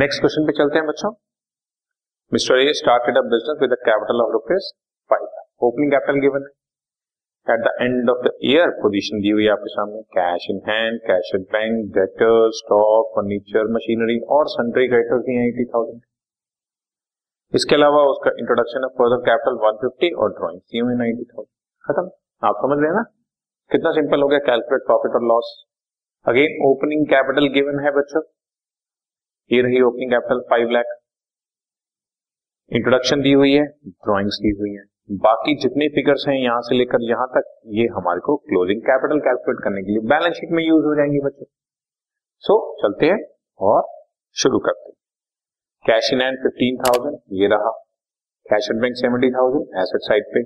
Next question पे चलते हैं बच्चों। Mister A started a business with a capital of rupees 5,000। Opening capital given है। At the end of the year position दी हुई है आपके सामने, cash in hand, cash at bank, debtors, stock, furniture, machinery और सन्ड्री क्रेडिटर्स भी हैं 80,000। इसके अलावा उसका इंट्रोडक्शन ऑफ फर्दर कैपिटल 150 और ड्रॉइंग्स यूं है 90,000। खत्म। आप समझ रहे हैं ना कितना सिंपल हो गया। कैलकुलेट प्रॉफिट और loss. Again opening capital given है बच्चों, ये रही ओपनिंग कैपिटल 5 लाख। इंट्रोडक्शन दी हुई है, ड्राइंग्स दी हुई है, बाकी जितने फिगर्स हैं यहां से लेकर यहां तक ये हमारे को क्लोजिंग कैपिटल कैलकुलेट करने के लिए बैलेंस शीट में यूज हो जाएंगे बच्चों। सो चलते हैं और शुरू करते हैं। कैश इन हैंड 15,000 ये रहा, cash at bank 70,000 asset side पे,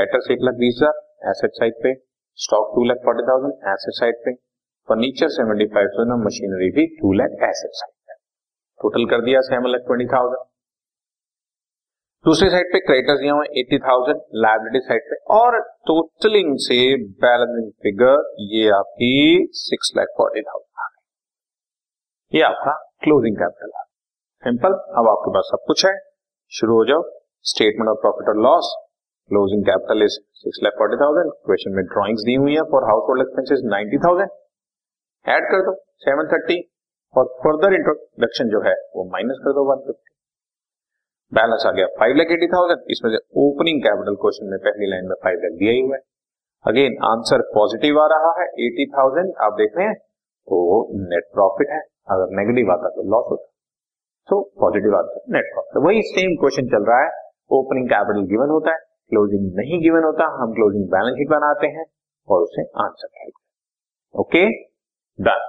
डेटर्स 1,20,000 एसेट साइड पे, स्टॉक 2,40,000 एसेट साइड पे, फर्नीचर 75,000, मशीनरी भी 2,00,000 एसेट साइड। टोटल कर दिया 7,20,000। दूसरी साइड पे क्रेडिटर्स दिया हुआ 80,000 लायबिलिटी साइड पे, और टोटलिंग से बैलेंसिंग फिगर ये आपकी 6,40,000 आ गई। ये आपका क्लोजिंग कैपिटल आ गया। सिंपल। अब आपके पास सब कुछ है, शुरू हो जाओ। स्टेटमेंट ऑफ प्रॉफिट और loss, closing capital is 6,40,000। Question में ड्रॉइंग्स दी हुई है for household expenses 90,000 add कर दो 730, और फर्दर इंट्रोडक्शन जो है वो माइनस कर दो 150। बैलेंस आ गया 5,80,000। इसमें से ओपनिंग कैपिटल क्वेश्चन में पहली लाइन में 5,00,000 दिया ही हुआ है। अगेन आंसर पॉजिटिव आ रहा है 80,000 आप देख रहे हैं, तो नेट प्रॉफिट है। अगर नेगेटिव आता तो लॉस होता, तो पॉजिटिव आता है नेट प्रॉफिट। वही सेम क्वेश्चन चल रहा है। ओपनिंग कैपिटल गिवन होता है, क्लोजिंग नहीं गिवन होता, हम क्लोजिंग बैलेंस शीट बनाते हैं और उसे आंसर कहते हैं। Okay done.